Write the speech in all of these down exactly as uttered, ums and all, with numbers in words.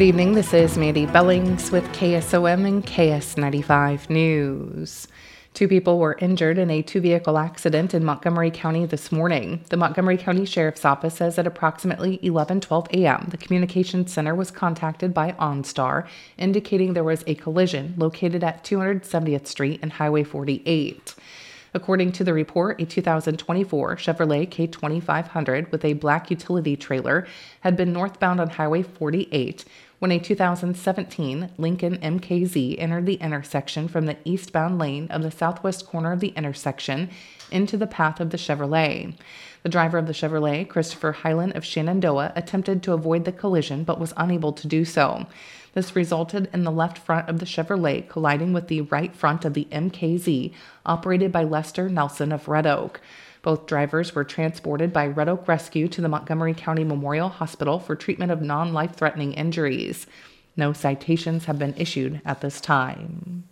Good evening, this is Mandy Bellings with K S O M and K S ninety-five News. Two people were injured in a two-vehicle accident in Montgomery County this morning. The Montgomery County Sheriff's Office says at approximately eleven twelve a.m., the Communications Center was contacted by OnStar, indicating there was a collision located at two hundred seventieth street and Highway forty-eight. According to the report, a two thousand twenty-four Chevrolet K twenty-five hundred with a black utility trailer had been northbound on Highway forty-eight when a two thousand seventeen Lincoln M K Z entered the intersection from the eastbound lane of the southwest corner of the intersection into the path of the Chevrolet. The driver of the Chevrolet, Christopher Hyland of Shenandoah, attempted to avoid the collision but was unable to do so. This resulted in the left front of the Chevrolet colliding with the right front of the M K Z, operated by Lester Nelson of Red Oak. Both drivers were transported by Red Oak Rescue to the Montgomery County Memorial Hospital for treatment of non-life-threatening injuries. No citations have been issued at this time.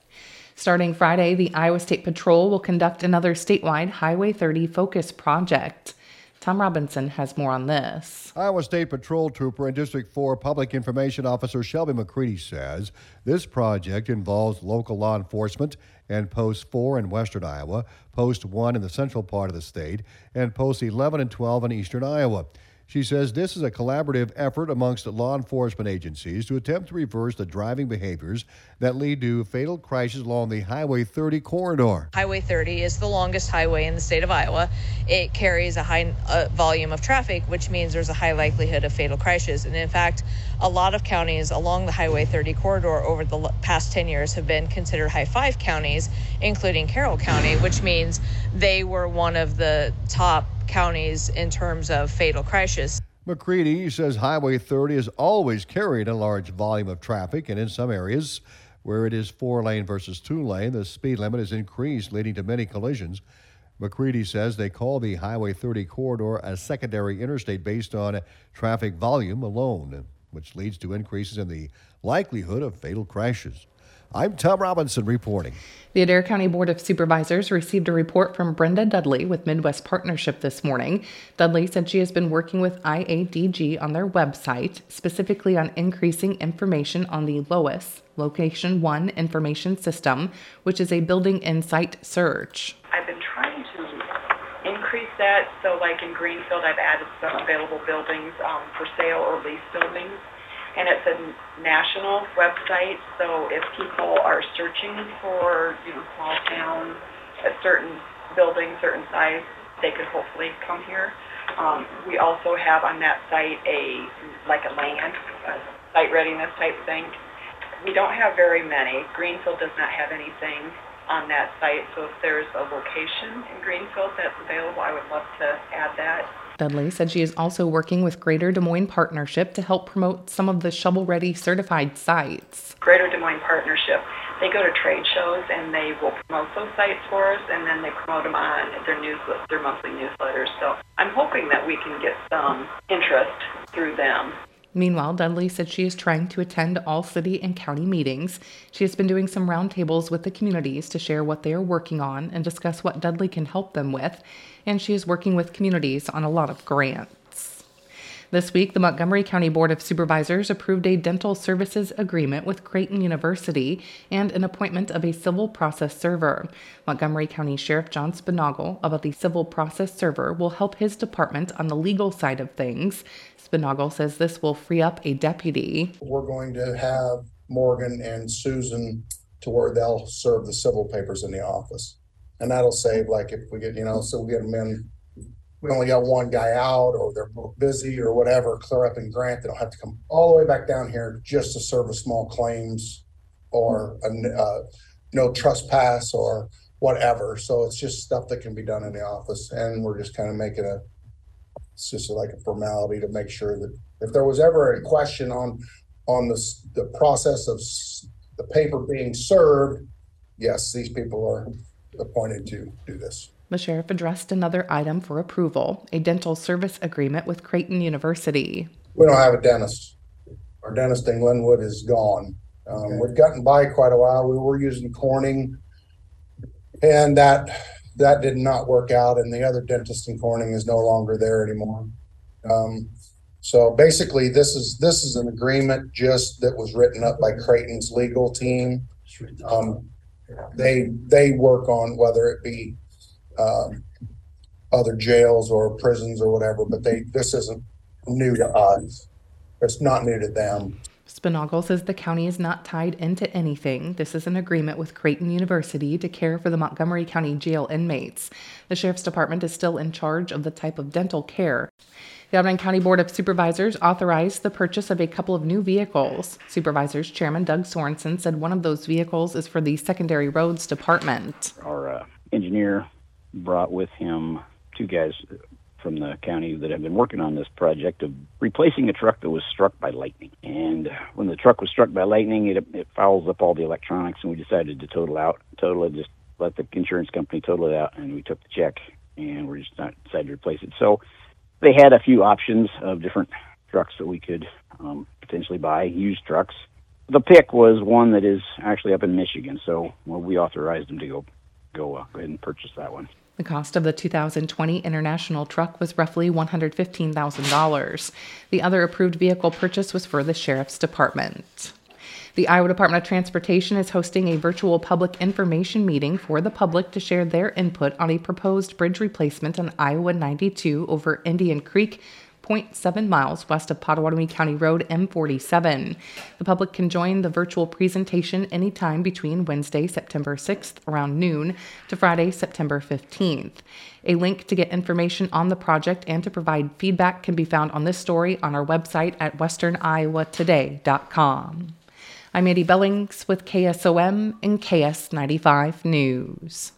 Starting Friday, the Iowa State Patrol will conduct another statewide Highway thirty focus project. Tom Robinson has more on this. Iowa State Patrol Trooper and District four Public Information Officer Shelby McCready says this project involves local law enforcement and Post four in western Iowa, Post one in the central part of the state, and Posts eleven and twelve in eastern Iowa. She says this is a collaborative effort amongst law enforcement agencies to attempt to reverse the driving behaviors that lead to fatal crashes along the Highway thirty corridor. Highway thirty is the longest highway in the state of Iowa. It carries a high uh, volume of traffic, which means there's a high likelihood of fatal crashes. And in fact, a lot of counties along the Highway thirty corridor over the l- past ten years have been considered high five counties, including Carroll County, which means they were one of the top counties in terms of fatal crashes. McCready says Highway thirty has always carried a large volume of traffic, and in some areas where it is four-lane versus two-lane, the speed limit is increased, leading to many collisions. McCready says they call the Highway thirty corridor a secondary interstate based on traffic volume alone, which leads to increases in the likelihood of fatal crashes. I'm Tom Robinson reporting. The Adair County Board of Supervisors received a report from Brenda Dudley with Midwest Partnership this morning. Dudley said she has been working with I A D G on their website, specifically on increasing information on the Lois Location one information system, which is a building in site search. I've been trying to increase that. So like in Greenfield, I've added some available buildings um, for sale or lease buildings. And it's a national website, so if people are searching for, you know, small town, a certain building, certain size, they could hopefully come here. Um, we also have on that site a, like a land, a site readiness type thing. We don't have very many. Greenfield does not have anything on that site, so if there's a location in Greenfield that's available, I would love to add that. Dudley said she is also working with Greater Des Moines Partnership to help promote some of the shovel-ready certified sites. Greater Des Moines Partnership, they go to trade shows and they will promote those sites for us, and then they promote them on their newsletter, their monthly newsletters. So I'm hoping that we can get some interest through them. Meanwhile, Dudley said she is trying to attend all city and county meetings. She has been doing some roundtables with the communities to share what they are working on and discuss what Dudley can help them with, and she is working with communities on a lot of grants. This week, the Montgomery County Board of Supervisors approved a dental services agreement with Creighton University and an appointment of a civil process server. Montgomery County Sheriff John Spinagle about the civil process server will help his department on the legal side of things. Spinagle says this will free up a deputy. We're going to have Morgan and Susan to where they'll serve the civil papers in the office. And that'll save, like, if we get, you know, so we get them in, we only got one guy out or they're busy or whatever, clear up and grant, they don't have to come all the way back down here just to serve a small claims or a uh, no trespass or whatever. So it's just stuff that can be done in the office. And we're just kind of making a, it's just like a formality to make sure that if there was ever a question on, on the, the process of the paper being served, yes, these people are appointed to do this. The sheriff addressed another item for approval, a dental service agreement with Creighton University. We don't have a dentist. Our dentist in Glenwood is gone. Um, okay. We've gotten by quite a while. We were using Corning, and that that did not work out, and the other dentist in Corning is no longer there anymore. Um, So basically, this is this is an agreement just that was written up by Creighton's legal team. Um, they they work on whether it be um, other jails or prisons or whatever, but they this isn't new to us. It's not new to them. Spinagle says the county is not tied into anything. This is an agreement with Creighton University to care for the Montgomery County jail inmates. The Sheriff's Department is still in charge of the type of dental care. The Audubon County Board of Supervisors authorized the purchase of a couple of new vehicles. Supervisors Chairman Doug Sorenson said one of those vehicles is for the Secondary Roads Department. Our uh, engineer brought with him two guys from the county that have been working on this project of replacing a truck that was struck by lightning. And when the truck was struck by lightning, it, it fouls up all the electronics, and we decided to total out, total it, just let the insurance company total it out, and we took the check, and we just not decided to replace it. So they had a few options of different trucks that we could um, potentially buy, used trucks. The pick was one that is actually up in Michigan, so well, we authorized them to go, go, uh, go ahead and purchase that one. The cost of the two thousand twenty International truck was roughly one hundred fifteen thousand dollars. The other approved vehicle purchase was for the Sheriff's Department. The Iowa Department of Transportation is hosting a virtual public information meeting for the public to share their input on a proposed bridge replacement on Iowa ninety-two over Indian Creek, zero point seven miles west of Pottawatomie County Road M forty-seven. The public can join the virtual presentation anytime between Wednesday, September sixth, around noon, to Friday, September fifteenth. A link to get information on the project and to provide feedback can be found on this story on our website at western iowa today dot com. I'm Mandy Bellings with K S O M and K S ninety-five News.